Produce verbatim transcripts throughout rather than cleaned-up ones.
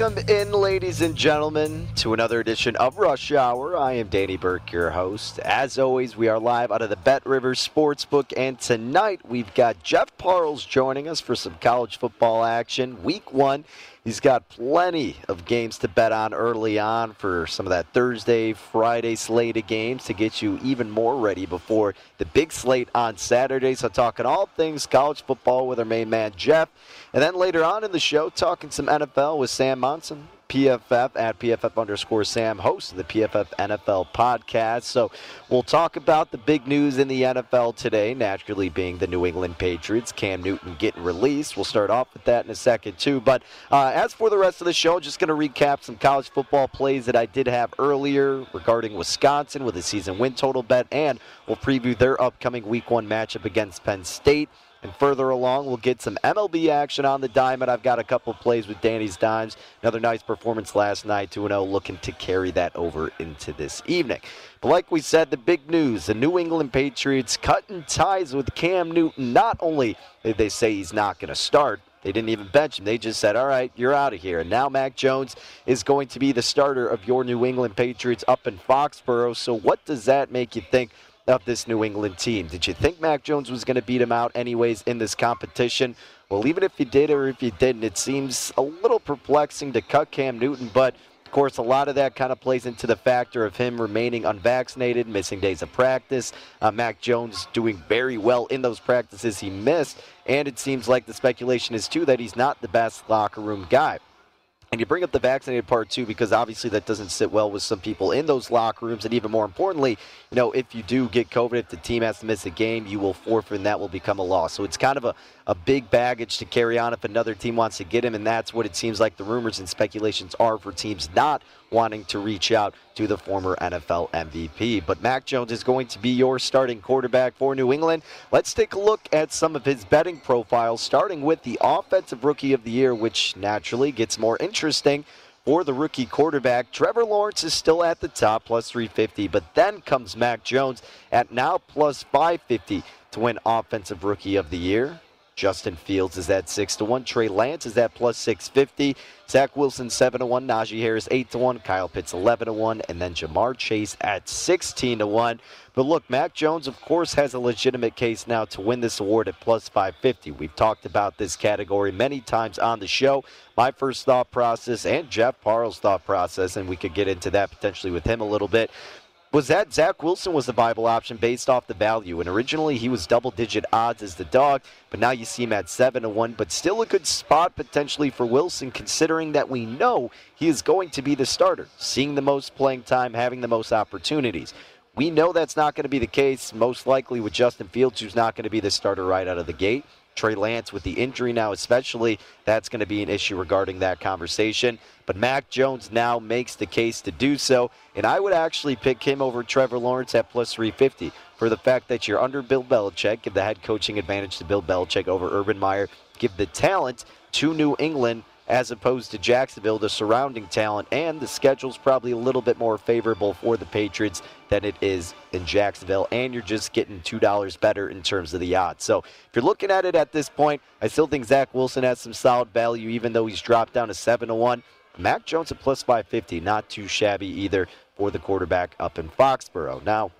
Welcome in, ladies and gentlemen, to another edition of Rush Hour. I am Danny Burke, your host. As always, we are live out of the BetRivers Sportsbook, and tonight we've got Jeff Parles joining us for some college football action. Week one, he's got plenty of games to bet on early on for some of that Thursday, Friday slate of games to get you even more ready before the big slate on Saturday. So talking all things college football with our main man, Jeff. And then later on in the show, talking some N F L with Sam Monson, P F F at P F F underscore Sam, host of the P F F N F L podcast. So we'll talk about the big news in the N F L today, naturally being the New England Patriots, Cam Newton getting released. We'll start off with that in a second, too. But uh, as for the rest of the show, just going to recap some college football plays that I did have earlier regarding Wisconsin with a season win total bet, and we'll preview their upcoming week one matchup against Penn State. And further along, we'll get some M L B action on the diamond. I've got a couple plays with Danny's Dimes. Another nice performance last night, two and oh, looking to carry that over into this evening. But like we said, the big news, the New England Patriots cutting ties with Cam Newton. Not only did they say he's not going to start, they didn't even bench him. They just said, all right, you're out of here. And now Mac Jones is going to be the starter of your New England Patriots up in Foxborough. So what does that make you think of this New England team? Did you think Mac Jones was going to beat him out anyways in this competition? Well, even if you did or if you didn't, it seems a little perplexing to cut Cam Newton, but of course a lot of that kind of plays into the factor of him remaining unvaccinated, missing days of practice, uh, Mac Jones doing very well in those practices he missed, and it seems like the speculation is too that he's not the best locker room guy. And you bring up the vaccinated part, too, because obviously that doesn't sit well with some people in those locker rooms. And even more importantly, you know, if you do get COVID, if the team has to miss a game, you will forfeit, and that will become a loss. So it's kind of a, a big baggage to carry on if another team wants to get him. And that's what it seems like the rumors and speculations are for teams not wanting to reach out to the former N F L M V P. But Mac Jones is going to be your starting quarterback for New England. Let's take a look at some of his betting profiles, starting with the Offensive Rookie of the Year, which naturally gets more interesting for the rookie quarterback. Trevor Lawrence is still at the top, plus three fifty, but then comes Mac Jones at now plus five fifty to win Offensive Rookie of the Year. Justin Fields is at six to one. Trey Lance is at plus six fifty. Zach Wilson seven to one. Najee Harris eight to one. Kyle Pitts eleven to one. And then Jamar Chase at sixteen to one. But look, Mac Jones, of course, has a legitimate case now to win this award at plus five fifty. We've talked about this category many times on the show. My first thought process and Jeff Parles' thought process, and we could get into that potentially with him a little bit, was that Zach Wilson was the viable option based off the value. And originally he was double-digit odds as the dog, but now you see him at seven to one. But still a good spot potentially for Wilson, considering that we know he is going to be the starter, seeing the most playing time, having the most opportunities. We know that's not going to be the case, most likely with Justin Fields, who's not going to be the starter right out of the gate. Trey Lance with the injury now especially, that's going to be an issue regarding that conversation. But Mac Jones now makes the case to do so, and I would actually pick him over Trevor Lawrence at plus three fifty for the fact that you're under Bill Belichick. Give the head coaching advantage to Bill Belichick over Urban Meyer. Give the talent to New England as opposed to Jacksonville, the surrounding talent, and the schedule's probably a little bit more favorable for the Patriots than it is in Jacksonville, and you're just getting two dollars better in terms of the odds. So if you're looking at it at this point, I still think Zach Wilson has some solid value, even though he's dropped down to seven to one. Mac Jones at plus five fifty, not too shabby either for the quarterback up in Foxborough. Now,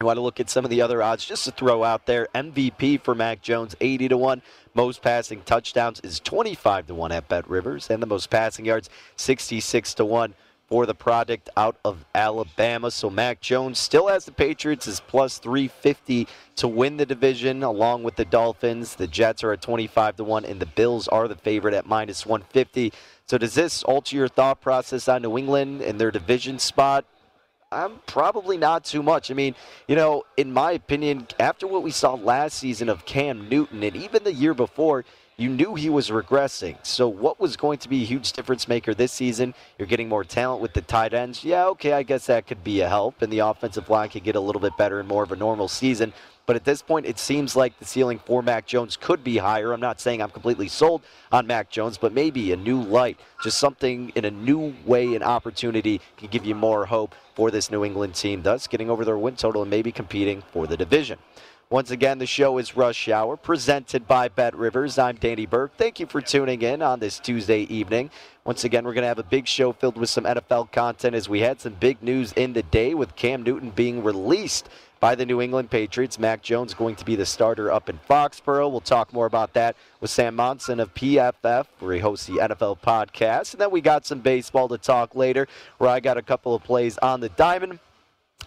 you want to look at some of the other odds just to throw out there. M V P for Mac Jones, eighty to one. Most passing touchdowns is twenty-five to one at BetRivers. And the most passing yards, sixty-six to one for the product out of Alabama. So Mac Jones still has the Patriots is plus three fifty to win the division, along with the Dolphins. The Jets are at twenty-five to one, and the Bills are the favorite at minus one fifty. So does this alter your thought process on New England and their division spot? I'm probably not too much. I mean, you know, in my opinion, after what we saw last season of Cam Newton and even the year before, you knew he was regressing. So what was going to be a huge difference maker this season? You're getting more talent with the tight ends. Yeah, okay, I guess that could be a help, and the offensive line could get a little bit better and more of a normal season. But at this point, it seems like the ceiling for Mac Jones could be higher. I'm not saying I'm completely sold on Mac Jones, but maybe a new light, just something in a new way, an opportunity can give you more hope for this New England team, thus getting over their win total and maybe competing for the division. Once again, the show is Rush Hour, presented by BetRivers. I'm Danny Burke. Thank you for tuning in on this Tuesday evening. Once again, we're going to have a big show filled with some N F L content as we had some big news in the day with Cam Newton being released by the New England Patriots. Mac Jones going to be the starter up in Foxborough. We'll talk more about that with Sam Monson of P F F, where he hosts the N F L podcast. And then we got some baseball to talk later, where I got a couple of plays on the diamond.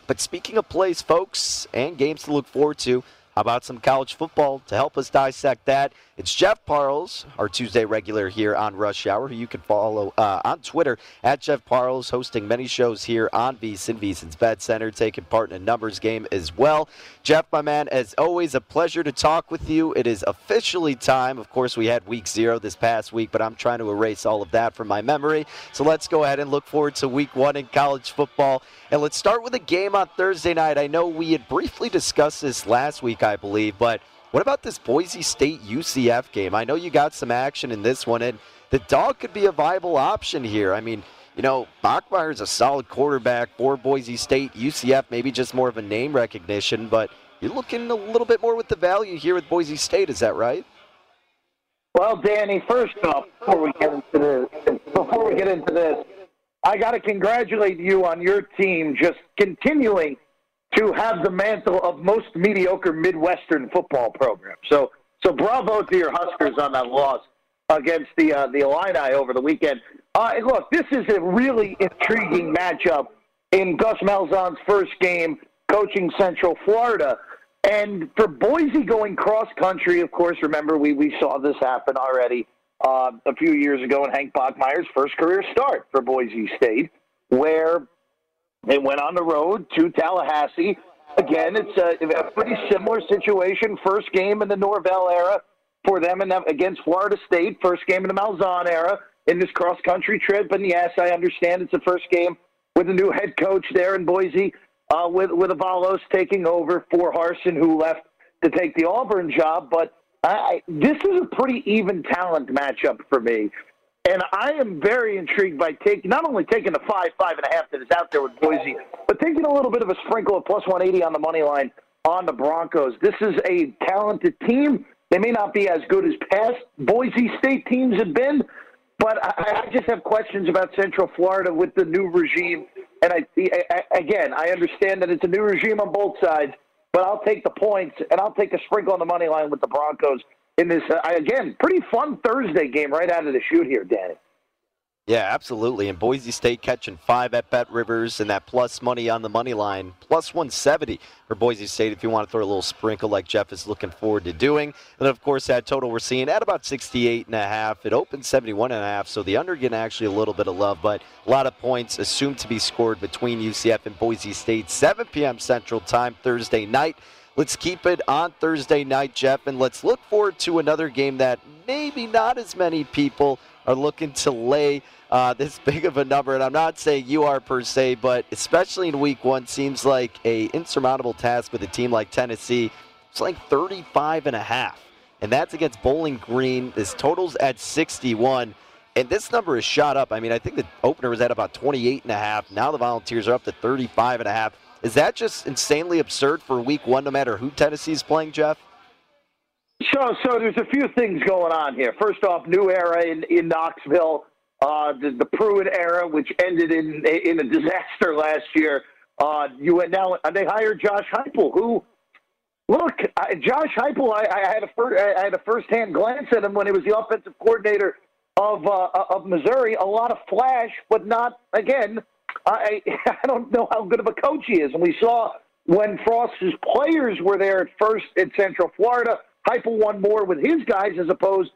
But speaking of plays, folks, and games to look forward to, how about some college football to help us dissect that? It's Jeff Parles, our Tuesday regular here on Rush Hour, who you can follow uh, on Twitter at Jeff Parles, hosting many shows here on VEASAN, VEASAN's Bet Center, taking part in a numbers game as well. Jeff, my man, as always, a pleasure to talk with you. It is officially time. Of course, we had week zero this past week, but I'm trying to erase all of that from my memory. So let's go ahead and look forward to week one in college football. And let's start with a game on Thursday night. I know we had briefly discussed this last week, I believe, but what about this Boise State U C F game? I know you got some action in this one, and the dog could be a viable option here. I mean, you know, Bachmeier's a solid quarterback for Boise State. U C F maybe just more of a name recognition, but you're looking a little bit more with the value here with Boise State. Is that right? Well, Danny, first off, before we get into this, before we get into this, I got to congratulate you on your team just continuing to have the mantle of most mediocre Midwestern football program. So so bravo to your Huskers on that loss against the uh, the Illini over the weekend. Uh, and look, this is a really intriguing matchup in Gus Malzahn's first game coaching Central Florida. And for Boise going cross-country, of course, remember we, we saw this happen already uh, a few years ago in Hank Bachmeier's first career start for Boise State, where they went on the road to Tallahassee. Again, it's a, a pretty similar situation. First game in the Norvell era for them and against Florida State. First game in the Malzahn era in this cross-country trip. And yes, I understand it's the first game with a new head coach there in Boise uh, with, with Avalos taking over for Harsin, who left to take the Auburn job. But I, this is a pretty even talent matchup for me. And I am very intrigued by taking not only taking the five, five and a half that is out there with Boise, but taking a little bit of a sprinkle of plus one eighty on the money line on the Broncos. This is a talented team. They may not be as good as past Boise State teams have been, but I, I just have questions about Central Florida with the new regime. And I, I, again, I understand that it's a new regime on both sides, but I'll take the points, and I'll take a sprinkle on the money line with the Broncos in this, uh, again, pretty fun Thursday game right out of the chute here, Danny. Yeah, absolutely. And Boise State catching five at BetRivers, and that plus money on the money line, plus one seventy for Boise State if you want to throw a little sprinkle like Jeff is looking forward to doing. And, of course, that total we're seeing at about sixty-eight and a half. It opened seventy-one and a half, so the under getting actually a little bit of love, but a lot of points assumed to be scored between U C F and Boise State, seven p.m. Central Time Thursday night. Let's keep it on Thursday night, Jeff, and let's look forward to another game that maybe not as many people are looking to lay uh, this big of a number, and I'm not saying you are per se, but especially in week one, seems like a insurmountable task with a team like Tennessee. It's like thirty-five and a half, and that's against Bowling Green. This total's at sixty-one, and this number is shot up. I mean, I think the opener was at about twenty-eight and a half. Now the Volunteers are up to thirty-five and a half. Is that just insanely absurd for week one, no matter who Tennessee's playing, Jeff? So, so there's a few things going on here. First off, new era in, in Knoxville, uh, the, the Pruitt era, which ended in in a disaster last year. Uh, you went now, and they hired Josh Heupel, who, look, I, Josh Heupel, I, I had a fir- I had a firsthand glance at him when he was the offensive coordinator of uh, of Missouri. A lot of flash, but not again. I I don't know how good of a coach he is, and we saw when Frost's players were there at first at Central Florida. Heupel won more with his guys as opposed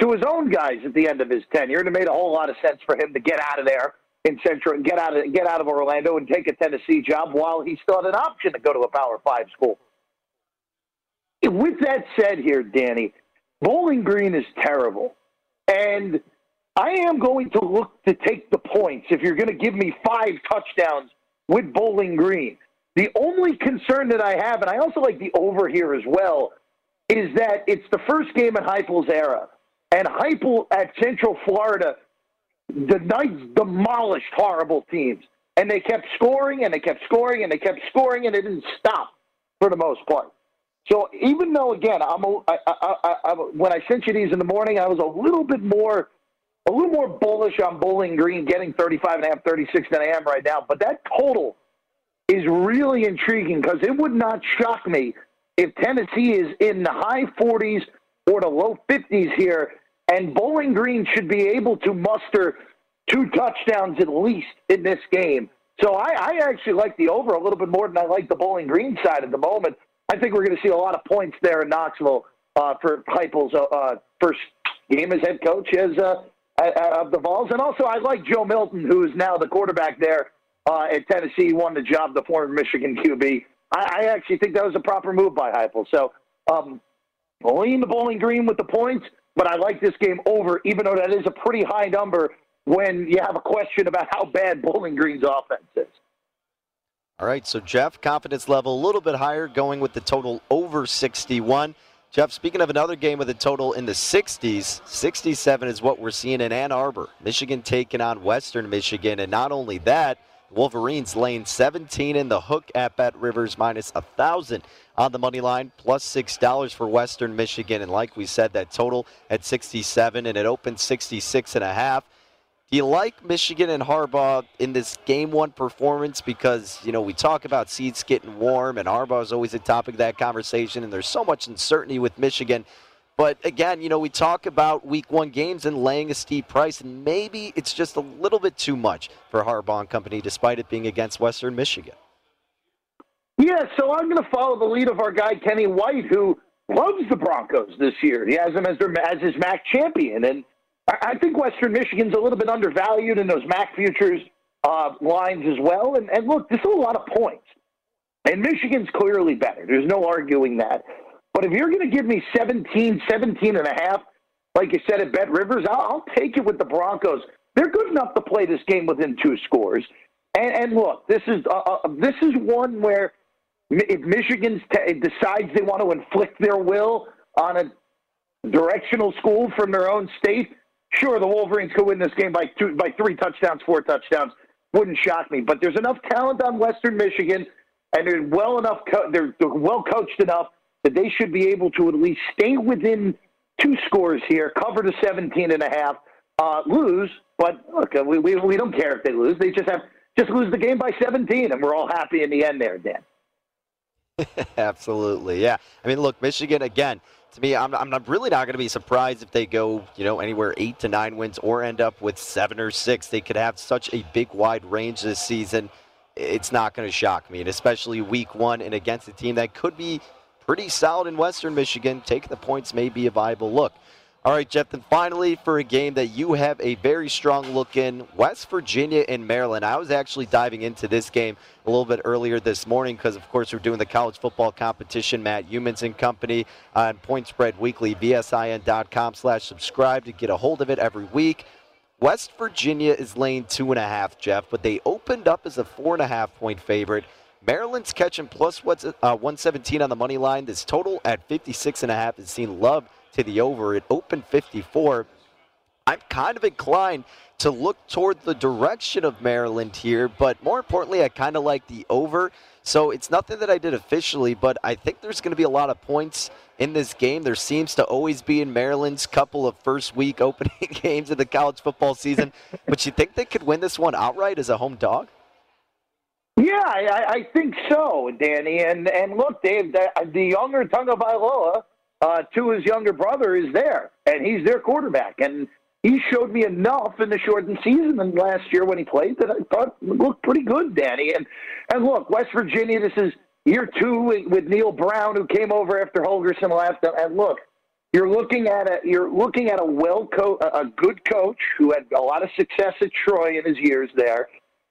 to his own guys at the end of his tenure, and it made a whole lot of sense for him to get out of there in Central and get out of get out of Orlando and take a Tennessee job while he still had an option to go to a Power Five school. With that said, here, Danny, Bowling Green is terrible, and I am going to look to take the points if you're going to give me five touchdowns with Bowling Green. The only concern that I have, and I also like the over here as well, is that it's the first game in Heupel's era. And Heupel at Central Florida, the Knights demolished horrible teams. And they kept scoring, and they kept scoring, and they kept scoring, and they didn't stop for the most part. So even though, again, I'm a, I, I, I, I, when I sent you these in the morning, I was a little bit more a little more bullish on Bowling Green getting thirty-five and a half, thirty-six than I am right now. But that total is really intriguing because it would not shock me if Tennessee is in the high forties or the low fifties here, and Bowling Green should be able to muster two touchdowns at least in this game. So I, I actually like the over a little bit more than I like the Bowling Green side at the moment. I think we're going to see a lot of points there in Knoxville uh, for Heupel's uh, first game as head coach as uh, of the Vols. And also I like Joe Milton, who is now the quarterback there uh, at Tennessee. He won the job, the former Michigan Q B. I actually think that was a proper move by Heupel. So, um, lean the Bowling Green with the points, but I like this game over, even though that is a pretty high number when you have a question about how bad Bowling Green's offense is. All right, so Jeff, confidence level a little bit higher, going with the total over sixty-one. Jeff, speaking of another game with a total in the sixties, sixty-seven is what we're seeing in Ann Arbor. Michigan taking on Western Michigan, and not only that, Wolverines laying seventeen in the hook at BetRivers, minus one thousand on the money line, plus six dollars for Western Michigan. And like we said, that total at sixty-seven, and it opened sixty-six and a half. Do you like Michigan and Harbaugh in this game one performance? Because, you know, we talk about seats getting warm, and Harbaugh is always a topic of that conversation, and there's so much uncertainty with Michigan. But again, you know, we talk about week one games and laying a steep price, and maybe it's just a little bit too much for Harbaugh and company, despite it being against Western Michigan. Yeah, so I'm going to follow the lead of our guy, Kenny White, who loves the Broncos this year. He has them as, their, as his MAC champion, and I think Western Michigan's a little bit undervalued in those MAC futures uh, lines as well. And, and look, this is a lot of points, and Michigan's clearly better. There's no arguing that. But if you're going to give me seventeen, seventeen and a half, like you said at BetRivers, I'll, I'll take it with the Broncos. They're good enough to play this game within two scores. And, and look, this is uh, this is one where if Michigan t- decides they want to inflict their will on a directional school from their own state, sure, the Wolverines could win this game by two, by three touchdowns, four touchdowns. Wouldn't shock me. But there's enough talent on Western Michigan, and they're well enough. Co- they're, they're well coached enough that they should be able to at least stay within two scores here, cover to seventeen and a half, uh, lose. But look, we, we we don't care if they lose. They just have just lose the game by seventeen, and we're all happy in the end there, Dan. Absolutely, yeah. I mean, look, Michigan, again, to me, I'm, I'm really not going to be surprised if they go, you know, anywhere eight to nine wins or end up with seven or six. They could have such a big wide range this season. It's not going to shock me, and especially week one and against a team that could be pretty solid in Western Michigan. Taking the points may be a viable look. All right, Jeff, and finally, for a game that you have a very strong look in, West Virginia and Maryland. I was actually diving into this game a little bit earlier this morning because, of course, we're doing the college football competition, Matt Humans and Company, on Point Spread Weekly, vsin.com slash subscribe to get a hold of it every week. West Virginia is laying two and a half, Jeff, but they opened up as a four and a half point favorite. Maryland's catching plus what's uh, one seventeen on the money line. This total at fifty-six and a half is seen love to the over. It opened fifty-four. I'm kind of inclined to look toward the direction of Maryland here, but more importantly, I kind of like the over. So it's nothing that I did officially, but I think there's going to be a lot of points in this game. There seems to always be in Maryland's couple of first week opening games of the college football season. But you think they could win this one outright as a home dog? Yeah, I, I think so, Danny. And and look, Dave, the, the younger Tonga Vailoa, Uh, to his younger brother, is there, and he's their quarterback. And he showed me enough in the shortened season and last year when he played that I thought looked pretty good, Danny. And and look, West Virginia, this is year two with Neil Brown, who came over after Holgorsen left. And look, you're looking at a you're looking at a well co- a good coach who had a lot of success at Troy in his years there,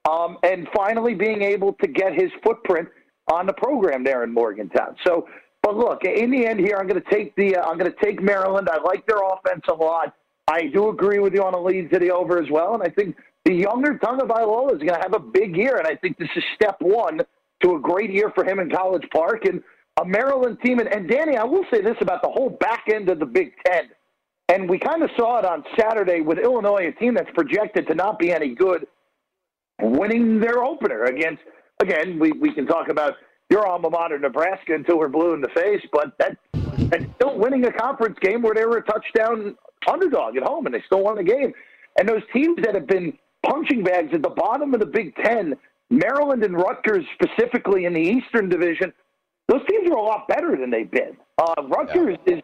um, and finally being able to get his footprint on the program there in Morgantown. So. But look, in the end here, I'm going to take the uh, I'm going to take Maryland. I like their offense a lot. I do agree with you on a lead to the over as well, and I think the younger Tonga Vailoa is going to have a big year, and I think this is step one to a great year for him in College Park and a Maryland team. And, and Danny, I will say this about the whole back end of the Big Ten, and we kind of saw it on Saturday with Illinois, a team that's projected to not be any good, winning their opener against. Again, we we can talk about your alma mater, Nebraska, until we're blue in the face, but that and still winning a conference game where they were a touchdown underdog at home, and they still won the game. And those teams that have been punching bags at the bottom of the Big Ten, Maryland and Rutgers specifically in the Eastern Division, those teams are a lot better than they've been. Uh, Rutgers yeah. is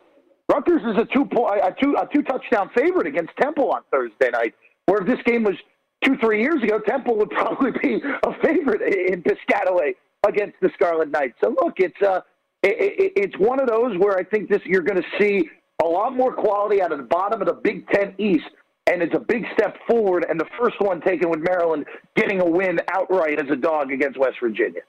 Rutgers is a two point a two a two touchdown favorite against Temple on Thursday night. Where if this game was two three years ago, Temple would probably be a favorite in Piscataway against the Scarlet Knights. So look, it's uh, it, it, it's one of those where I think this you're going to see a lot more quality out of the bottom of the Big Ten East, and it's a big step forward. And the first one taken with Maryland getting a win outright as a dog against West Virginia.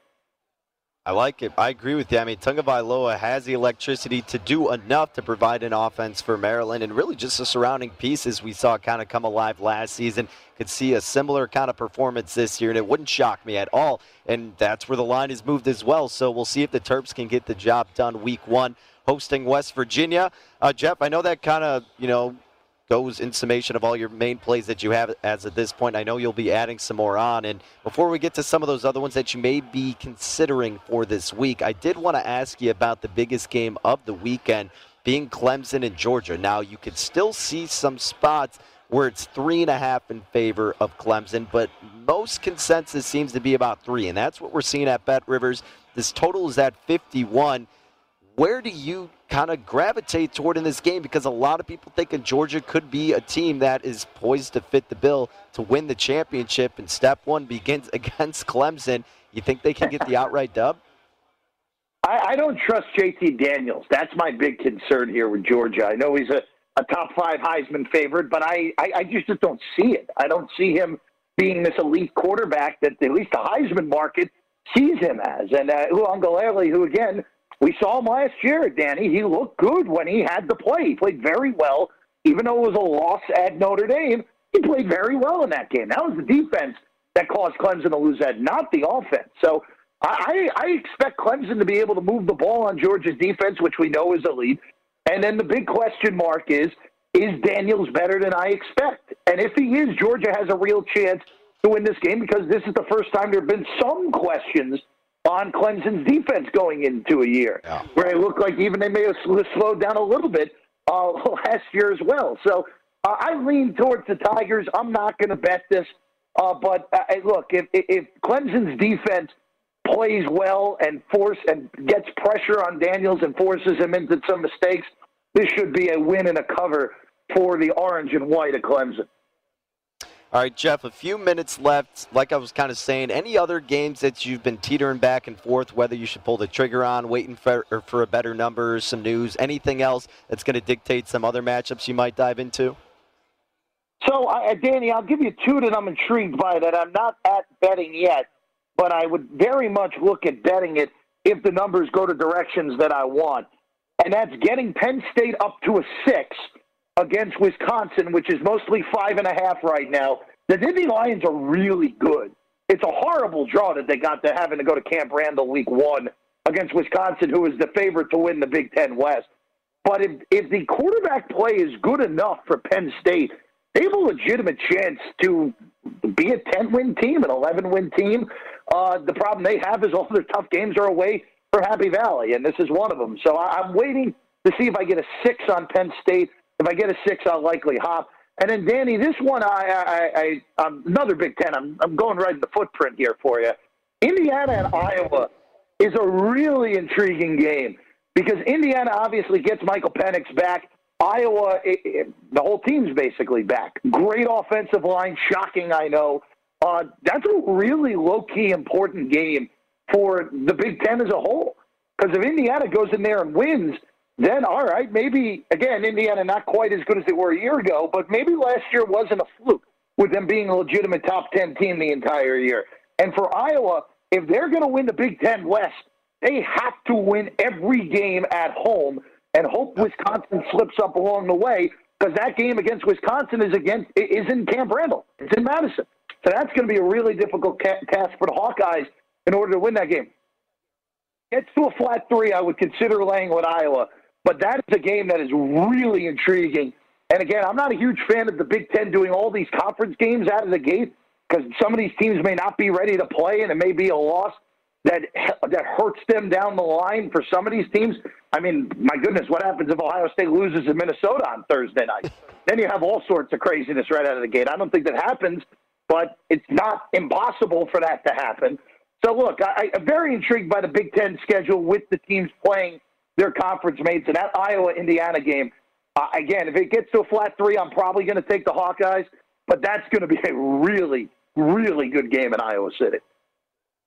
I like it. I agree with you. I mean, Tonga Vailoa has the electricity to do enough to provide an offense for Maryland, and really just the surrounding pieces we saw kind of come alive last season. Could see a similar kind of performance this year, and it wouldn't shock me at all. And that's where the line has moved as well. So we'll see if the Terps can get the job done week one, hosting West Virginia. Uh, Jeff, I know that kind of, you know, goes in summation of all your main plays that you have as of this point. I know you'll be adding some more on. And before we get to some of those other ones that you may be considering for this week, I did want to ask you about the biggest game of the weekend being Clemson and Georgia. Now, you could still see some spots where it's three and a half in favor of Clemson, but most consensus seems to be about three, and that's what we're seeing at BetRivers. This total is at fifty-one. Where do you kind of gravitate toward in this game? Because a lot of people thinking Georgia could be a team that is poised to fit the bill to win the championship, and step one begins against Clemson. You think they can get the outright dub? I, I don't trust J T Daniels. That's my big concern here with Georgia. I know he's a, a top five Heisman favorite, but I, I, I just, just don't see it. I don't see him being this elite quarterback that at least the Heisman market sees him as. And uh, Uangalele, who, again, we saw him last year, Danny. He looked good when he had the play. He played very well, even though it was a loss at Notre Dame. He played very well in that game. That was the defense that caused Clemson to lose that, not the offense. So I, I expect Clemson to be able to move the ball on Georgia's defense, which we know is elite. And then the big question mark is, is Daniels better than I expect? And if he is, Georgia has a real chance to win this game because this is the first time there have been some questions on Clemson's defense going into a year, yeah. where it looked like even they may have slowed down a little bit uh, last year as well. So uh, I lean towards the Tigers. I'm not going to bet this. Uh, but, uh, look, if, if Clemson's defense plays well and force and gets pressure on Daniels and forces him into some mistakes, this should be a win and a cover for the orange and white of Clemson. All right, Jeff, a few minutes left. Like I was kind of saying, any other games that you've been teetering back and forth, whether you should pull the trigger on, waiting for, or for a better number, some news, anything else that's going to dictate some other matchups you might dive into? So, uh, Danny, I'll give you two that I'm intrigued by that I'm not at betting yet, but I would very much look at betting it if the numbers go to directions that I want. And that's getting Penn State up to a six against Wisconsin, which is mostly five and a half right now. The Nittany Lions are really good. It's a horrible draw that they got to having to go to Camp Randall week one against Wisconsin, who is the favorite to win the Big Ten West. But if, if the quarterback play is good enough for Penn State, they have a legitimate chance to be a ten-win team, an eleven-win team. Uh, the problem they have is all their tough games are away for Happy Valley, and this is one of them. So I, I'm waiting to see if I get a six on Penn State. If I get a six, I'll likely hop. And then, Danny, this one, I, I, I, I'm another Big Ten. I'm, I'm going right in the footprint here for you. Indiana and Iowa is a really intriguing game because Indiana obviously gets Michael Penix back. Iowa, it, it, the whole team's basically back. Great offensive line, shocking, I know. Uh, that's a really low-key important game for the Big Ten as a whole. Because if Indiana goes in there and wins, then, all right, maybe, again, Indiana not quite as good as they were a year ago, but maybe last year wasn't a fluke with them being a legitimate top ten team the entire year. And for Iowa, if they're going to win the Big Ten West, they have to win every game at home and hope Wisconsin slips up along the way, because that game against Wisconsin is against is in Camp Randall. It's in Madison. So that's going to be a really difficult ca- task for the Hawkeyes in order to win that game. Gets to a flat three, I would consider laying with Iowa, but that is a game that is really intriguing. And again, I'm not a huge fan of the Big Ten doing all these conference games out of the gate, because some of these teams may not be ready to play, and it may be a loss that that hurts them down the line for some of these teams. I mean, my goodness, what happens if Ohio State loses to Minnesota on Thursday night? Then you have all sorts of craziness right out of the gate. I don't think that happens, but it's not impossible for that to happen. So, look, I, I'm very intrigued by the Big Ten schedule with the teams playing their conference mates. And that Iowa-Indiana game, uh, again, if it gets to a flat three, I'm probably going to take the Hawkeyes, but that's going to be a really, really good game in Iowa City.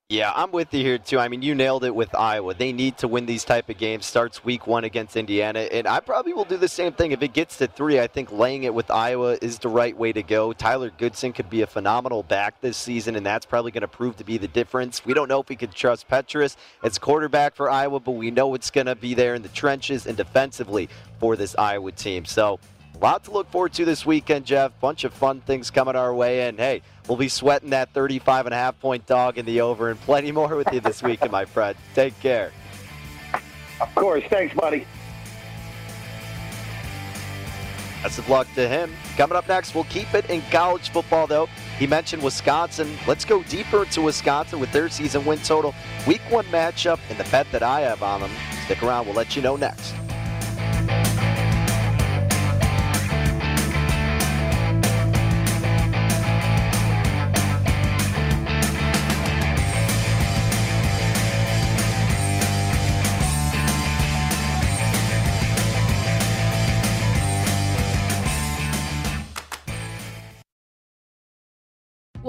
Yeah, I'm with you here, too. I mean, you nailed it with Iowa. They need to win these type of games. Starts week one against Indiana, and I probably will do the same thing. If it gets to three, I think laying it with Iowa is the right way to go. Tyler Goodson could be a phenomenal back this season, and that's probably going to prove to be the difference. We don't know if we can trust Petrus as quarterback for Iowa, but we know it's going to be there in the trenches and defensively for this Iowa team. So a lot to look forward to this weekend, Jeff. Bunch of fun things coming our way, and, hey, we'll be sweating that thirty-five and a half point dog in the over and plenty more with you this weekend, my friend. Take care. Of course. Thanks, buddy. Best of luck to him. Coming up next, we'll keep it in college football, though. He mentioned Wisconsin. Let's go deeper into Wisconsin with their season win total, week one matchup, and the bet that I have on them. Stick around. We'll let you know next.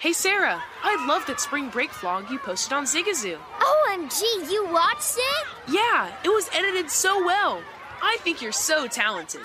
Hey, Sarah, I loved that spring break vlog you posted on Zigazoo. O M G, you watched it? Yeah, it was edited so well. I think you're so talented.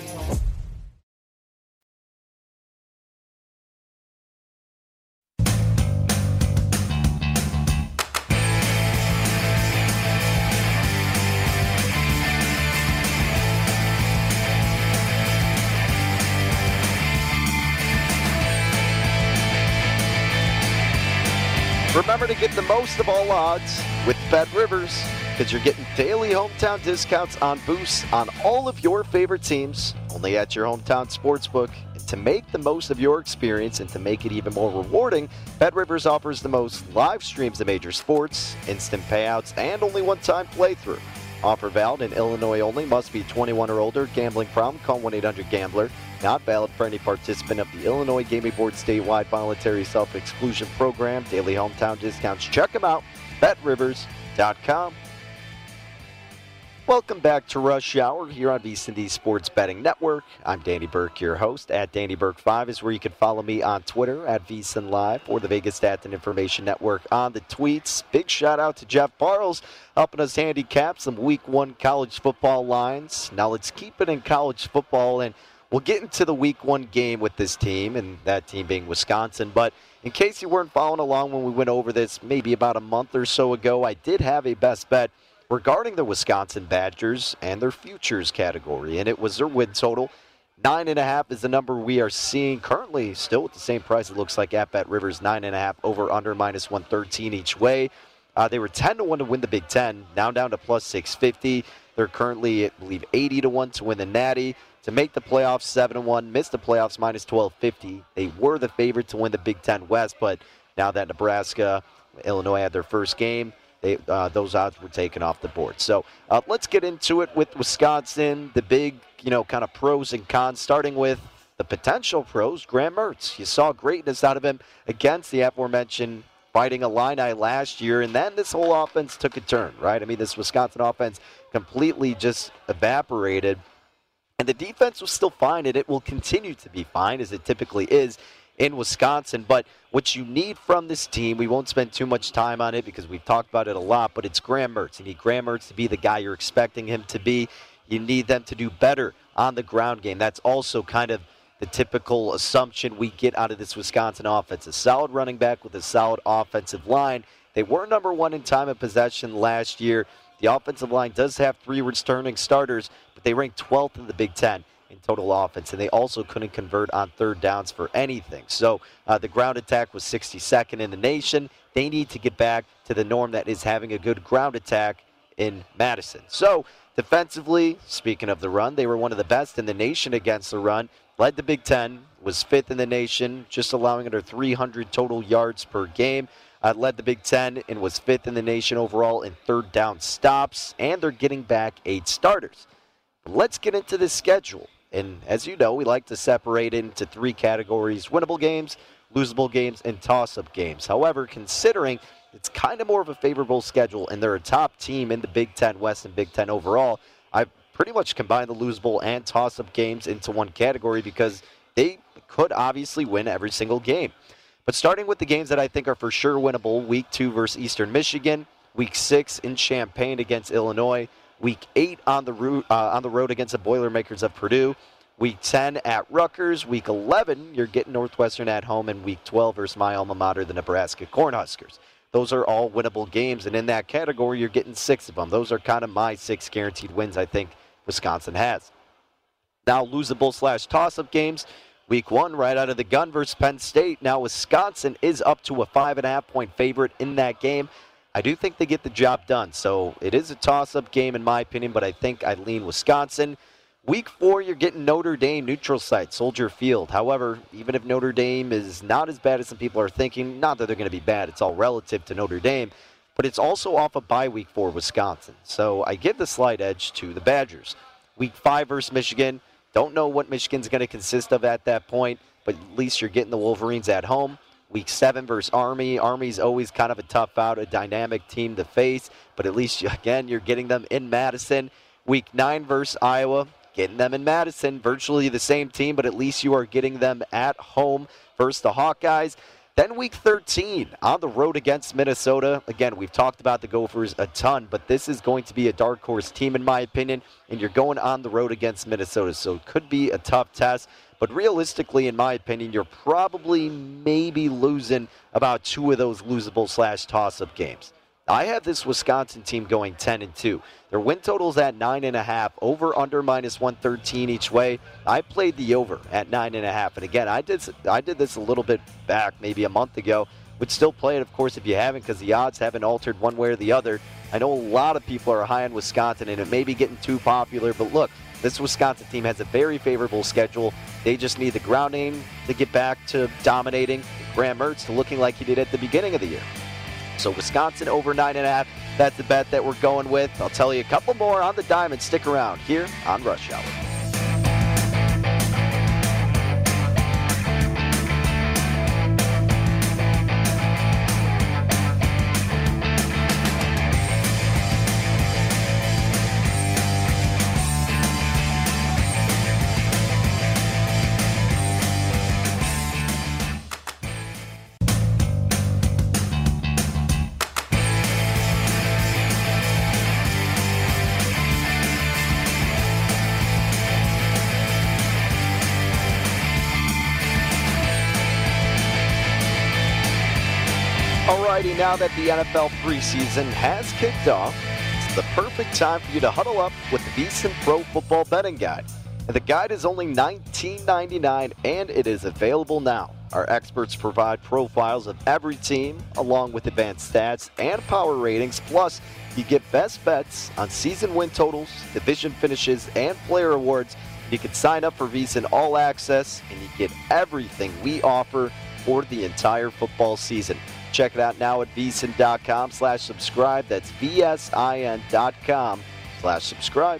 Remember to get the most of all odds with BetRivers, because you're getting daily hometown discounts on boosts on all of your favorite teams, only at your hometown sportsbook. And to make the most of your experience and to make it even more rewarding, BetRivers offers the most live streams of major sports, instant payouts, and only one-time playthrough. Offer valid in Illinois only. Must be twenty-one or older. Gambling problem? Call one eight hundred gambler. Not valid for any participant of the Illinois Gaming Board statewide voluntary self-exclusion program. Daily hometown discounts. Check them out. Bet Rivers dot com. Welcome back to Rush Hour here on V C N D Sports Betting Network. I'm Danny Burke, your host. At Danny Burke five is where you can follow me on Twitter at V C N Live or the Vegas Stats and Information Network on the tweets. Big shout out to Jeff Parles helping us handicap some Week One college football lines. Now let's keep it in college football, and we'll get into the Week One game with this team, and that team being Wisconsin. But in case you weren't following along when we went over this maybe about a month or so ago, I did have a best bet regarding the Wisconsin Badgers and their futures category, and it was their win total. Nine and a half is the number we are seeing currently, still at the same price it looks like at BetRivers. Nine and a half over under minus one thirteen each way. Uh, they were ten to one to win the Big Ten, now down to plus six fifty. They're currently, I believe, eighty to one to win the Natty. To make the playoffs, seven to one. Missed the playoffs, minus twelve fifty. They were the favorite to win the Big Ten West, but now that Nebraska, Illinois had their first game, They, uh, those odds were taken off the board. So uh, let's get into it with Wisconsin, the big, you know, kind of pros and cons, starting with the potential pros, Graham Mertz. You saw greatness out of him against the aforementioned Fighting Illini last year, and then this whole offense took a turn, right? I mean, this Wisconsin offense completely just evaporated, and the defense was still fine, and it will continue to be fine, as it typically is in Wisconsin. But what you need from this team, we won't spend too much time on it because we've talked about it a lot, but it's Graham Mertz. You need Graham Mertz to be the guy you're expecting him to be. You need them to do better on the ground game. That's also kind of the typical assumption we get out of this Wisconsin offense. A solid running back with a solid offensive line. They were number one in time of possession last year. The offensive line does have three returning starters, but they ranked twelfth in the Big Ten in total offense, and they also couldn't convert on third downs for anything. So uh, the ground attack was sixty-second in the nation. They need to get back to the norm that is having a good ground attack in Madison. So defensively, speaking of the run, they were one of the best in the nation against the run, led the Big Ten, was fifth in the nation, just allowing under three hundred total yards per game. Uh, led the Big Ten and was fifth in the nation overall in third down stops, and they're getting back eight starters. But let's get into the schedule. And as you know, we like to separate into three categories: winnable games, losable games, and toss-up games. However, considering it's kind of more of a favorable schedule and they're a top team in the Big Ten West and Big Ten overall, I've pretty much combined the losable and toss-up games into one category because they could obviously win every single game. But starting with the games that I think are for sure winnable, Week two versus Eastern Michigan, Week six in Champaign against Illinois, Week eight on the road, uh, on the road against the Boilermakers of Purdue, Week ten at Rutgers, Week eleven you're getting Northwestern at home, and Week twelve versus my alma mater, the Nebraska Cornhuskers. Those are all winnable games, and in that category, you're getting six of them. Those are kind of my six guaranteed wins I think Wisconsin has. Now, losable slash toss-up games. Week one, right out of the gun versus Penn State. Now, Wisconsin is up to a five and a half point favorite in that game. I do think they get the job done, so it is a toss-up game in my opinion, but I think I lean Wisconsin. Week four, you're getting Notre Dame neutral site, Soldier Field. However, even if Notre Dame is not as bad as some people are thinking, not that they're going to be bad, it's all relative to Notre Dame, but it's also off of bye week for Wisconsin. So I give the slight edge to the Badgers. Week five versus Michigan. Don't know what Michigan's going to consist of at that point, but at least you're getting the Wolverines at home. Week seven versus Army. Army's always kind of a tough out, a dynamic team to face, but at least, again, you're getting them in Madison. Week nine versus Iowa. Getting them in Madison, virtually the same team, but at least you are getting them at home versus the Hawkeyes. Then Week thirteen, on the road against Minnesota. Again, we've talked about the Gophers a ton, but this is going to be a dark horse team in my opinion, and you're going on the road against Minnesota, so it could be a tough test. But realistically, in my opinion, you're probably maybe losing about two of those losable slash toss-up games. I have this Wisconsin team going ten and two. Their win total's at nine and a half, over under minus one thirteen each way. I played the over at nine and a half. And again, I did I did this a little bit back, maybe a month ago. Would still play it, of course, if you haven't, because the odds haven't altered one way or the other. I know a lot of people are high on Wisconsin, and it may be getting too popular. But look, this Wisconsin team has a very favorable schedule. They just need the ground game to get back to dominating, Graham Mertz to looking like he did at the beginning of the year. So Wisconsin over nine and a half. That's the bet that we're going with. I'll tell you a couple more on the dime, and stick around here on Rush Hour. Now that the N F L preseason has kicked off, it's the perfect time for you to huddle up with the VEASAN Pro Football Betting Guide. And the guide is only nineteen ninety-nine dollars, and it is available now. Our experts provide profiles of every team, along with advanced stats and power ratings. Plus, you get best bets on season win totals, division finishes, and player awards. You can sign up for VEASAN All Access, and you get everything we offer for the entire football season. Check it out now at VEASAN.com slash subscribe. That's V S I N dot com slash subscribe.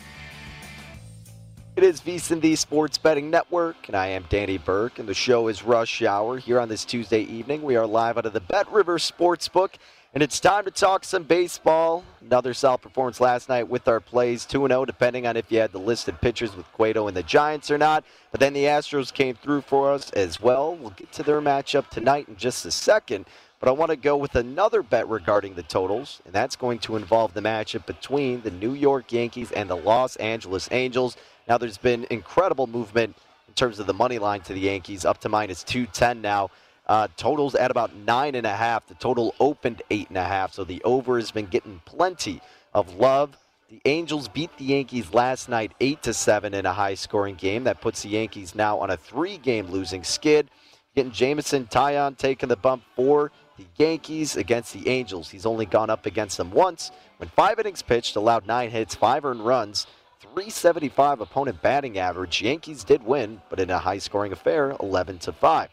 It is VEASAN, the Sports Betting Network, and I am Danny Burke, and the show is Rush Hour. Here on this Tuesday evening, we are live out of the BetRivers Sportsbook, and it's time to talk some baseball. Another solid performance last night with our plays, two and oh, depending on if you had the listed pitchers with Cueto and the Giants or not. But then the Astros came through for us as well. We'll get to their matchup tonight in just a second. But I want to go with another bet regarding the totals, and that's going to involve the matchup between the New York Yankees and the Los Angeles Angels. Now, there's been incredible movement in terms of the money line to the Yankees, up to minus two ten now. Uh, totals at about nine and a half. The total opened eight and a half, so the over has been getting plenty of love. The Angels beat the Yankees last night eight to seven in a high-scoring game. That puts the Yankees now on a three-game losing skid. Getting Jameson Taillon taking the bump for the Yankees against the Angels. He's only gone up against them once. When five innings pitched, allowed nine hits, five earned runs, three seventy-five opponent batting average. Yankees did win, but in a high-scoring affair, eleven to five.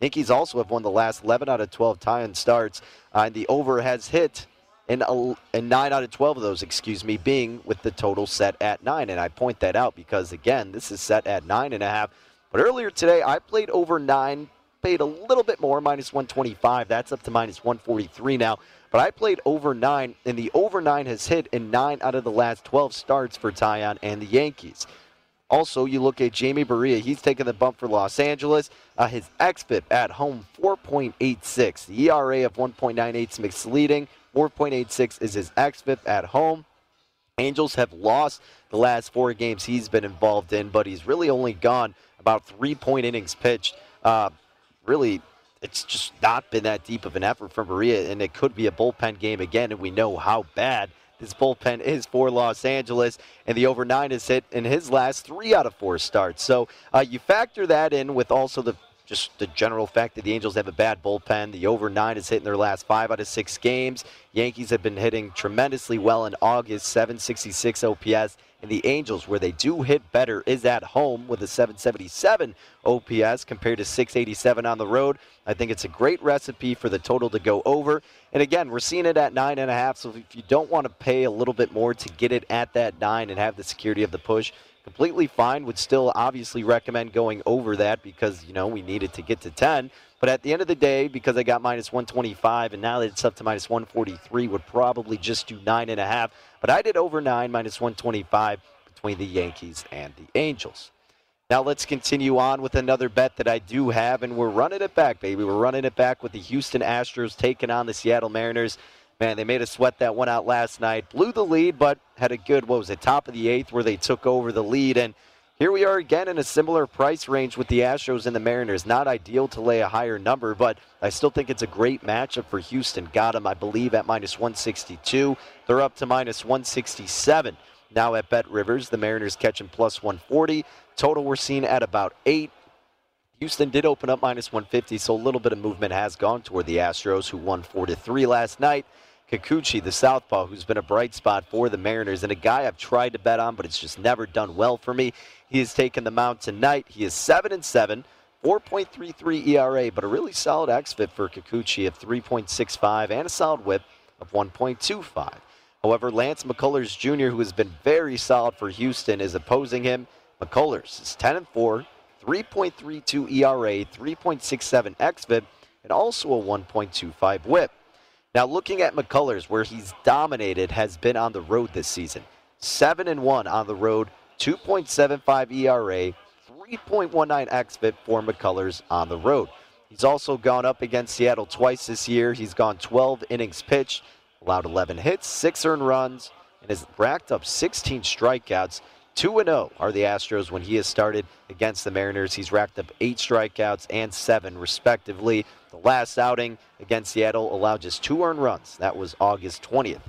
Yankees also have won the last eleven out of twelve tie-in starts, uh, and the over has hit in, a, in nine out of twelve of those, excuse me, being with the total set at nine. And I point that out because, again, this is set at nine and a half. But earlier today, I played over nine, paid a little bit more, minus one twenty-five. That's up to minus one forty-three now. But I played over nine, and the over nine has hit in nine out of the last twelve starts for Tyon and the Yankees. Also, you look at Jamie Barea. He's taking the bump for Los Angeles. Uh, his xFIP at home, four point eight six. The E R A of one point nine eight is misleading. four point eight six is his xFIP at home. Angels have lost the last four games he's been involved in, but he's really only gone about three-point innings pitched. Uh, really, it's just not been that deep of an effort from Barea, and it could be a bullpen game again, and we know how bad his bullpen is for Los Angeles, and the over nine is hit in his last three out of four starts. So uh, you factor that in with also the just the general fact that the Angels have a bad bullpen. The over nine is hit in their last five out of six games. Yankees have been hitting tremendously well in August, seven sixty-six O P S. And the Angels, where they do hit better, is at home with a seven seventy-seven O P S compared to six eighty-seven on the road. I think it's a great recipe for the total to go over. And again, we're seeing it at nine and a half. So if you don't want to pay a little bit more to get it at that nine and have the security of the push, completely fine. Would still obviously recommend going over that because, you know, we needed to get to ten. But at the end of the day, because I got minus one twenty-five, and now that it's up to minus one forty-three, would probably just do nine and a half. But I did over nine, minus one twenty-five between the Yankees and the Angels. Now let's continue on with another bet that I do have, and we're running it back, baby. We're running it back with the Houston Astros taking on the Seattle Mariners. Man, they made us sweat that one out last night. Blew the lead, but had a good, what was it, top of the eighth where they took over the lead, and here we are again in a similar price range with the Astros and the Mariners. Not ideal to lay a higher number, but I still think it's a great matchup for Houston. Got them, I believe, at minus one sixty-two. They're up to minus one sixty-seven. Now at BetRivers, the Mariners catching plus one forty. Total we're seeing at about eight. Houston did open up minus one fifty, so a little bit of movement has gone toward the Astros, who won four to three last night. Kikuchi, the southpaw, who's been a bright spot for the Mariners, and a guy I've tried to bet on, but it's just never done well for me. He has taken the mound tonight. He is seven and seven, four point three three E R A, but a really solid xFIP for Kikuchi of three point six five and a solid whip of one point two five. However, Lance McCullers Junior, who has been very solid for Houston, is opposing him. McCullers is ten and four, three point three two E R A, three point six seven xFIP, and also a one point two five whip. Now looking at McCullers, where he's dominated, has been on the road this season. seven and one on the road, two point seven five E R A, three point one nine xFIP for McCullers on the road. He's also gone up against Seattle twice this year. He's gone twelve innings pitched, allowed eleven hits, six earned runs, and has racked up sixteen strikeouts. two and oh are the Astros when he has started against the Mariners. He's racked up eight strikeouts and seven, respectively. The last outing against Seattle allowed just two earned runs. That was August twentieth.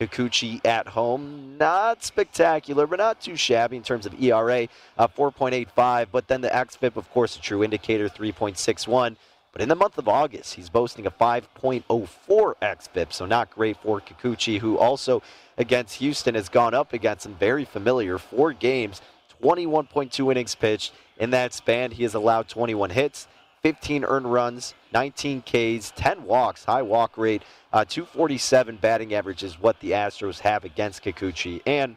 Kikuchi at home, not spectacular, but not too shabby in terms of E R A, uh, four point eight five. But then the xFIP, of course, a true indicator, three point six one. But in the month of August, he's boasting a five point oh four xFIP, so not great for Kikuchi, who also against Houston has gone up against some very familiar four games, twenty-one point two innings pitched. In that span, he has allowed twenty-one hits, fifteen earned runs, nineteen Ks, ten walks, high walk rate, uh, two forty-seven batting average is what the Astros have against Kikuchi. And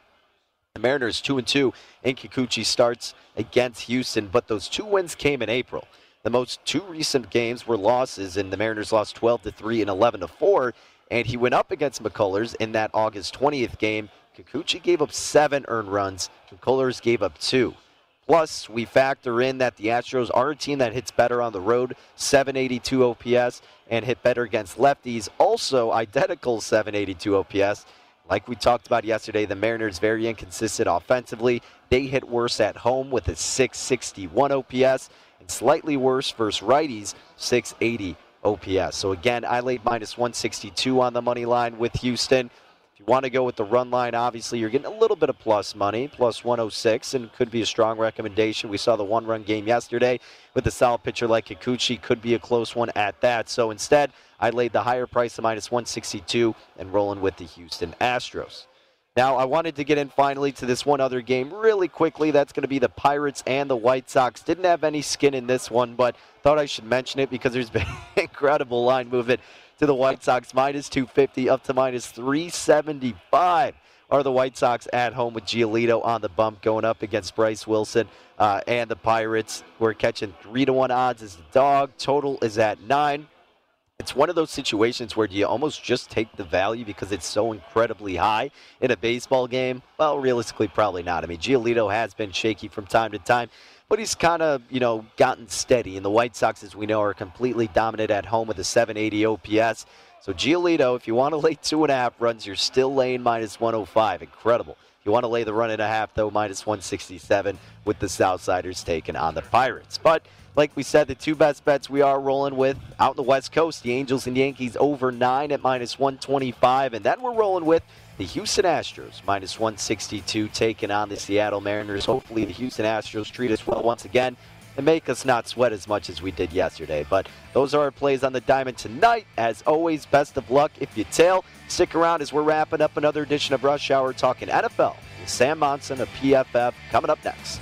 the Mariners two and two in Kikuchi starts against Houston, but those two wins came in April. The most two recent games were losses, and the Mariners lost twelve to three and eleven to four, and he went up against McCullers in that August twentieth game. Kikuchi gave up seven earned runs. McCullers gave up two. Plus, we factor in that the Astros are a team that hits better on the road, seven eighty-two O P S, and hit better against lefties, also identical seven eighty-two O P S. Like we talked about yesterday, the Mariners very inconsistent offensively. They hit worse at home with a six sixty-one O P S. And slightly worse versus righties, six eighty O P S. So again, I laid minus one sixty-two on the money line with Houston. If you want to go with the run line, obviously you're getting a little bit of plus money, plus one oh six, and could be a strong recommendation. We saw the one-run game yesterday with a solid pitcher like Kikuchi. Could be a close one at that. So instead, I laid the higher price of minus one sixty-two and rolling with the Houston Astros. Now, I wanted to get in finally to this one other game really quickly. That's going to be the Pirates and the White Sox. Didn't have any skin in this one, but thought I should mention it because there's been incredible line movement to the White Sox. minus two fifty up to minus three seventy-five are the White Sox at home with Giolito on the bump going up against Bryce Wilson uh, and the Pirates. We're catching three to one odds as the dog. Total is at nine. It's one of those situations where do you almost just take the value because it's so incredibly high in a baseball game? Well, realistically, probably not. I mean, Giolito has been shaky from time to time, but he's kind of, you know, gotten steady. And the White Sox, as we know, are completely dominant at home with a seven eighty O P S. So Giolito, if you want to lay two and a half runs, you're still laying minus one oh five. Incredible. You want to lay the run and a half, though, minus one sixty-seven with the Southsiders taking on the Pirates. But like we said, the two best bets we are rolling with out in the West Coast, the Angels and Yankees over nine at minus one twenty-five. And then we're rolling with the Houston Astros, minus one sixty-two, taking on the Seattle Mariners. Hopefully the Houston Astros treat us well once again and make us not sweat as much as we did yesterday. But those are our plays on the diamond tonight. As always, best of luck if you tail. Stick around as we're wrapping up another edition of Rush Hour talking N F L with Sam Monson of P F F coming up next.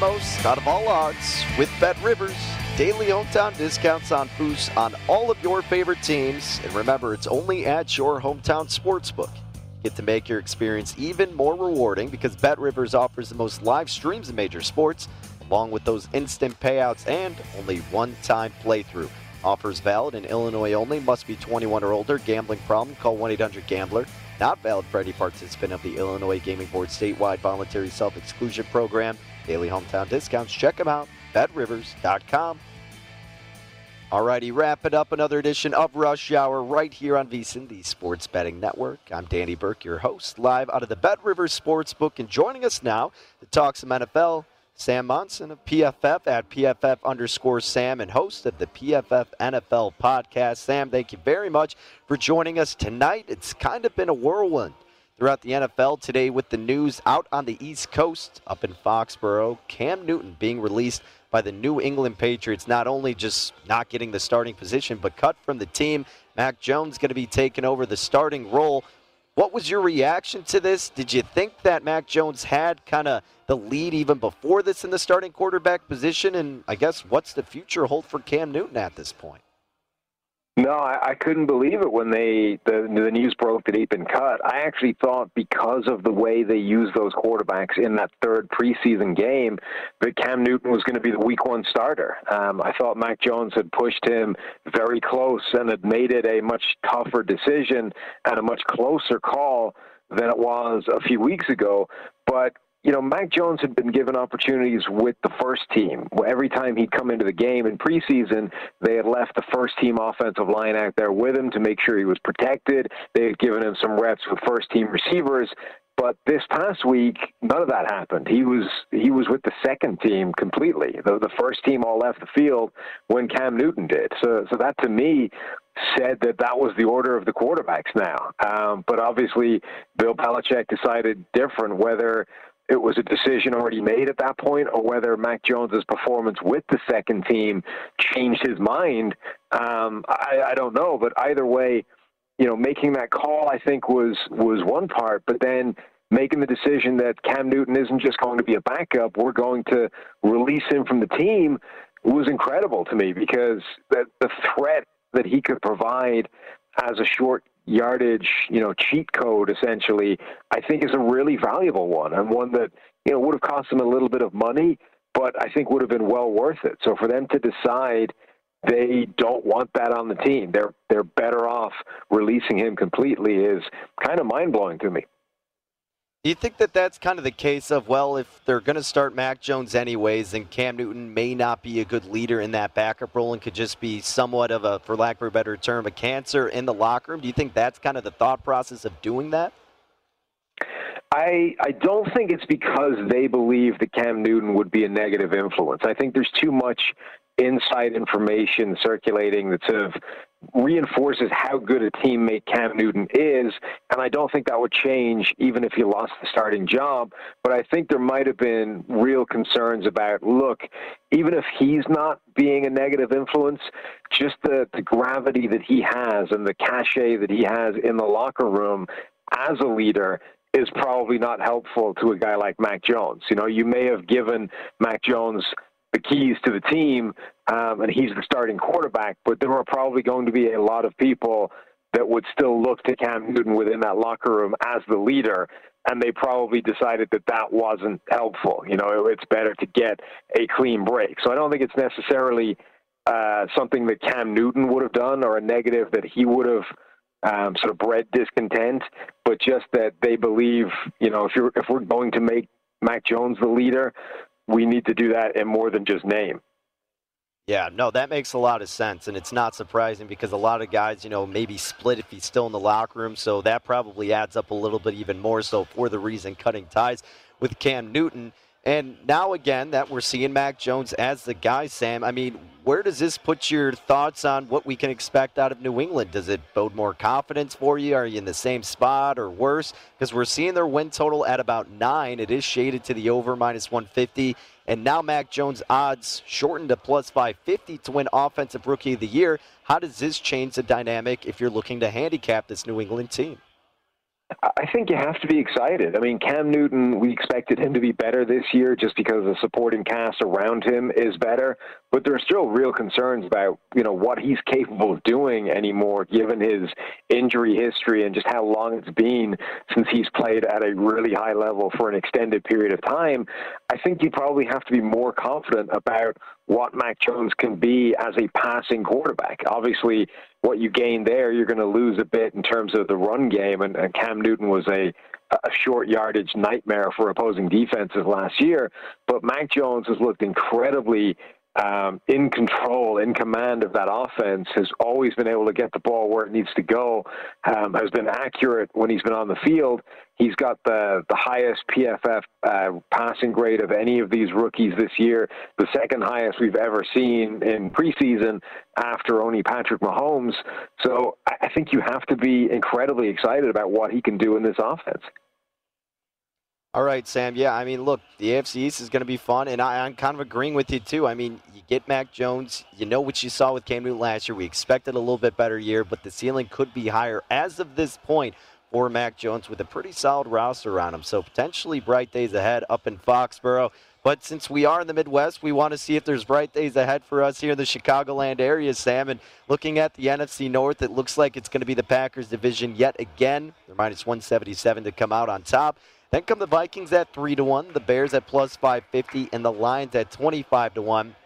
Most out of all odds with BetRivers. Daily hometown discounts on boosts on all of your favorite teams. And remember, it's only at your hometown sportsbook. Get to make your experience even more rewarding because BetRivers offers the most live streams of major sports, along with those instant payouts and only one-time playthrough. Offers valid in Illinois only. Must be twenty-one or older. Gambling problem? Call one eight hundred gambler. not valid for any participant of the Illinois Gaming Board statewide voluntary self-exclusion program. Daily hometown discounts. Check them out. Bet Rivers dot com. All righty, wrap it up. Another edition of Rush Hour right here on VSiN, the Sports Betting Network. I'm Danny Burke, your host, live out of the BetRivers Sportsbook. And joining us now to talk some N F L, Sam Monson of P F F at P F F underscore Sam and host of the P F F N F L podcast. Sam, thank you very much for joining us tonight. It's kind of been a whirlwind throughout the N F L today with the news out on the East Coast up in Foxborough. Cam Newton being released by the New England Patriots, not only just not getting the starting position, but cut from the team. Mac Jones going to be taking over the starting role. What was your reaction to this? Did you think that Mac Jones had kind of the lead even before this in the starting quarterback position? And I guess what's the future hold for Cam Newton at this point? No, I, I couldn't believe it when they the, the news broke that he'd been cut. I actually thought because of the way they used those quarterbacks in that third preseason game that Cam Newton was going to be the week one starter. Um, I thought Mac Jones had pushed him very close and had made it a much tougher decision and a much closer call than it was a few weeks ago. But you know, Mac Jones had been given opportunities with the first team. Every time he'd come into the game in preseason, they had left the first-team offensive line out there with him to make sure he was protected. They had given him some reps with first-team receivers. But this past week, none of that happened. He was he was with the second team completely. The, the first team all left the field when Cam Newton did. So, so that, to me, said that that was the order of the quarterbacks now. Um, but obviously, Bill Belichick decided different, whether it was a decision already made at that point or whether Mac Jones's performance with the second team changed his mind. Um, I, I don't know, but either way, you know, making that call, I think was, was one part, but then making the decision that Cam Newton isn't just going to be a backup, we're going to release him from the team was incredible to me because that the threat that he could provide as a short yardage, you know, cheat code essentially, I think is a really valuable one and one that, you know, would have cost them a little bit of money, but I think would have been well worth it. So for them to decide they don't want that on the team, they're they're better off releasing him completely is kind of mind-blowing to me. Do you think that that's kind of the case of, well, if they're going to start Mac Jones anyways, then Cam Newton may not be a good leader in that backup role and could just be somewhat of a, for lack of a better term, a cancer in the locker room? Do you think that's kind of the thought process of doing that? I, I don't think it's because they believe that Cam Newton would be a negative influence. I think there's too much inside information circulating that sort of reinforces how good a teammate Cam Newton is, and I don't think that would change even if he lost the starting job, but I think there might have been real concerns about, look, even if he's not being a negative influence, just the, the gravity that he has and the cachet that he has in the locker room as a leader is probably not helpful to a guy like Mac Jones. You know, you may have given Mac Jones the keys to the team, um, and he's the starting quarterback, but there are probably going to be a lot of people that would still look to Cam Newton within that locker room as the leader, and they probably decided that that wasn't helpful. You know, it's better to get a clean break. So I don't think it's necessarily uh, something that Cam Newton would have done or a negative that he would have um, sort of bred discontent, but just that they believe, you know, if you're if we're going to make Mac Jones the leader, we need to do that in more than just name. Yeah, no, that makes a lot of sense, and it's not surprising because a lot of guys, you know, maybe split if he's still in the locker room, so that probably adds up a little bit even more so for the reason cutting ties with Cam Newton. And now again that we're seeing Mac Jones as the guy, Sam, I mean, where does this put your thoughts on what we can expect out of New England? Does it bode more confidence for you? Are you in the same spot or worse? Because we're seeing their win total at about nine. It is shaded to the over minus one fifty. And now Mac Jones odds shortened to plus five fifty to win Offensive Rookie of the Year. How does this change the dynamic if you're looking to handicap this New England team? I think you have to be excited. I mean, Cam Newton, we expected him to be better this year just because the supporting cast around him is better, but there are still real concerns about, you know, what he's capable of doing anymore, given his injury history and just how long it's been since he's played at a really high level for an extended period of time. I think you probably have to be more confident about what Mac Jones can be as a passing quarterback. Obviously, what you gain there, you're going to lose a bit in terms of the run game, and, and Cam Newton was a, a short yardage nightmare for opposing defenses last year, but Mac Jones has looked incredibly um, in control, in command of that offense, has always been able to get the ball where it needs to go, um, has been accurate when he's been on the field. He's got the, the highest P F F uh, passing grade of any of these rookies this year, the second highest we've ever seen in preseason after only Patrick Mahomes. So I think you have to be incredibly excited about what he can do in this offense. All right, Sam. Yeah, I mean, look, the A F C East is going to be fun, and I, I'm kind of agreeing with you, too. I mean, you get Mac Jones. You know what you saw with Cam Newton last year. We expected a little bit better year, but the ceiling could be higher as of this point for Mac Jones with a pretty solid roster around him. So potentially bright days ahead up in Foxborough. But since we are in the Midwest, we want to see if there's bright days ahead for us here in the Chicagoland area, Sam. And looking at the N F C North, it looks like it's going to be the Packers division yet again. They're minus one seventy-seven to come out on top. Then come the Vikings at three to one, the Bears at plus five fifty, and the Lions at twenty-five to one.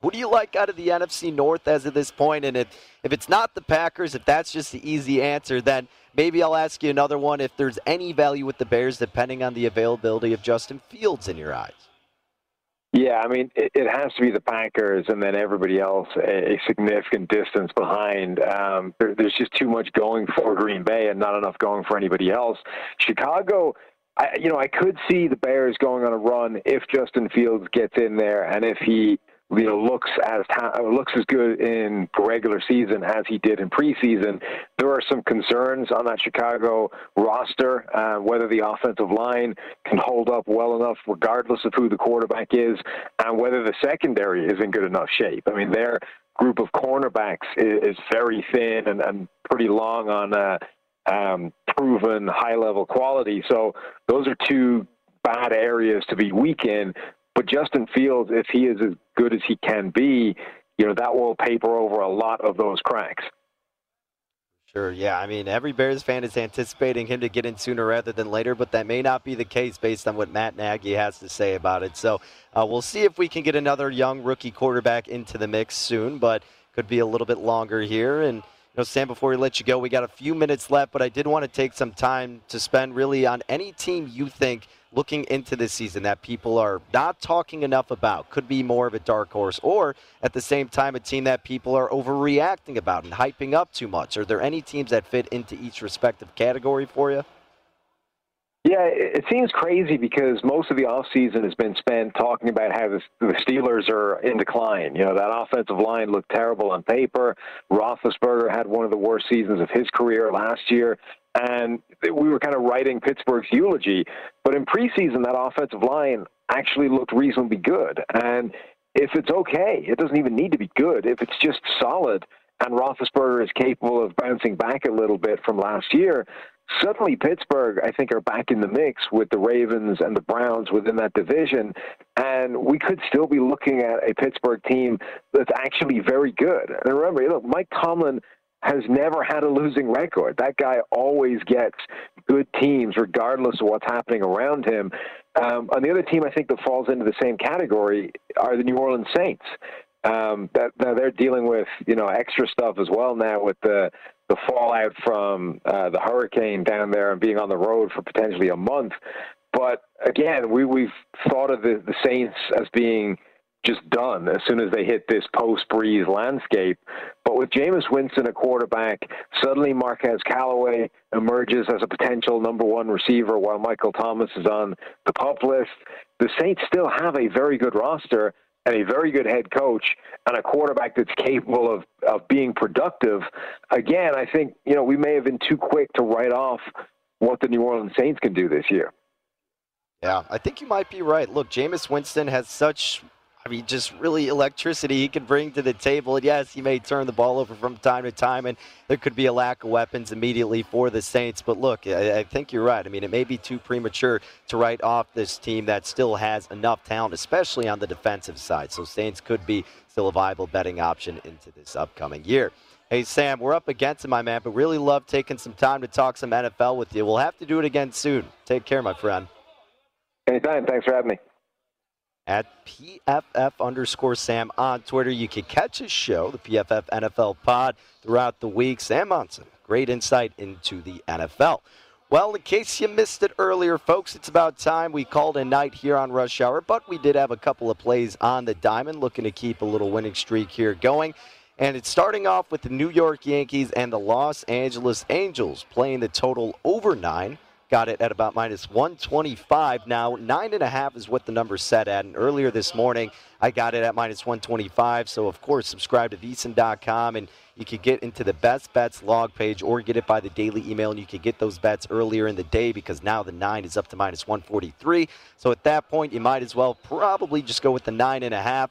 What do you like out of the N F C North as of this point? And if, if it's not the Packers, if that's just the easy answer, then maybe I'll ask you another one if there's any value with the Bears depending on the availability of Justin Fields in your eyes. Yeah, I mean, it, it has to be the Packers and then everybody else a, a significant distance behind. Um, there, there's just too much going for Green Bay and not enough going for anybody else. Chicago, I, you know, I could see the Bears going on a run if Justin Fields gets in there and if he you know, looks as ta- looks as good in regular season as he did in preseason. There are some concerns on that Chicago roster, uh, whether the offensive line can hold up well enough regardless of who the quarterback is and whether the secondary is in good enough shape. I mean, their group of cornerbacks is, is very thin and, and pretty long on uh, um, proven high-level quality. So those are two bad areas to be weak in. But Justin Fields, if he is as good as he can be, you know, that will paper over a lot of those cracks. Sure, yeah. I mean, every Bears fan is anticipating him to get in sooner rather than later, but that may not be the case based on what Matt Nagy has to say about it. So uh, we'll see if we can get another young rookie quarterback into the mix soon, but could be a little bit longer here. And, you know, Sam, before we let you go, we got a few minutes left, but I did want to take some time to spend really on any team you think looking into this season that people are not talking enough about, could be more of a dark horse, or at the same time a team that people are overreacting about and hyping up too much. Are there any teams that fit into each respective category for you? Yeah, it seems crazy because most of the offseason has been spent talking about how the Steelers are in decline. You know, that offensive line looked terrible on paper. Roethlisberger had one of the worst seasons of his career last year. And we were kind of writing Pittsburgh's eulogy. But in preseason, that offensive line actually looked reasonably good. And if it's okay, it doesn't even need to be good. If it's just solid and Roethlisberger is capable of bouncing back a little bit from last year, suddenly Pittsburgh, I think, are back in the mix with the Ravens and the Browns within that division, and we could still be looking at a Pittsburgh team that's actually very good. And remember, you know, Mike Tomlin has never had a losing record. That guy always gets good teams regardless of what's happening around him. Um, and the other team I think that falls into the same category are the New Orleans Saints. Um, that, that they're dealing with, you know, extra stuff as well now with the the fallout from uh, the hurricane down there and being on the road for potentially a month. But again, we, we've thought of the, the Saints as being just done as soon as they hit this post-breeze landscape. But with Jameis Winston, a quarterback, suddenly Marquez Callaway emerges as a potential number one receiver while Michael Thomas is on the pup list. The Saints still have a very good roster and a very good head coach, and a quarterback that's capable of, of being productive. Again, I think, you know, we may have been too quick to write off what the New Orleans Saints can do this year. Yeah, I think you might be right. Look, Jameis Winston has such, I mean, just really electricity he can bring to the table. And yes, he may turn the ball over from time to time, and there could be a lack of weapons immediately for the Saints. But look, I, I think you're right. I mean, it may be too premature to write off this team that still has enough talent, especially on the defensive side. So Saints could be still a viable betting option into this upcoming year. Hey, Sam, we're up against it, my man, but really love taking some time to talk some N F L with you. We'll have to do it again soon. Take care, my friend. Anytime. Thanks for having me. at P F F underscore Sam on Twitter. You can catch his show, the P F F N F L pod, throughout the week. Sam Monson, great insight into the N F L. Well, in case you missed it earlier, folks, it's about time we called a night here on Rush Hour, but we did have a couple of plays on the diamond, looking to keep a little winning streak here going. And it's starting off with the New York Yankees and the Los Angeles Angels playing the total over nine. Got it at about minus one twenty-five now. Nine and a half is what the number's set at. And earlier this morning, I got it at minus one twenty-five. So, of course, subscribe to V S I N dot com, and you can get into the best bets log page or get it by the daily email. And you can get those bets earlier in the day because now the nine is up to minus one forty-three. So at that point, you might as well probably just go with the nine and a half.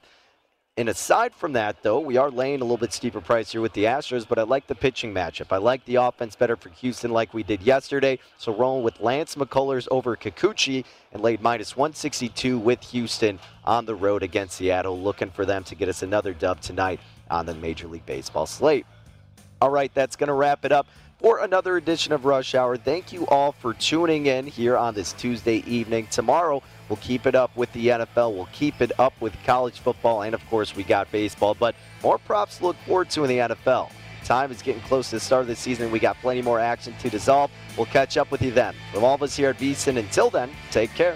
And aside from that, though, we are laying a little bit steeper price here with the Astros, but I like the pitching matchup. I like the offense better for Houston like we did yesterday. So rolling with Lance McCullers over Kikuchi and laid minus one sixty-two with Houston on the road against Seattle, looking for them to get us another dub tonight on the Major League Baseball slate. All right, that's going to wrap it up for another edition of Rush Hour. Thank you all for tuning in here on this Tuesday evening. Tomorrow, we'll keep it up with the N F L. We'll keep it up with college football. And, of course, we got baseball. But more props to look forward to in the N F L. Time is getting close to the start of the season. We got plenty more action to dissolve. We'll catch up with you then. From all of us here at V S I N, until then, take care.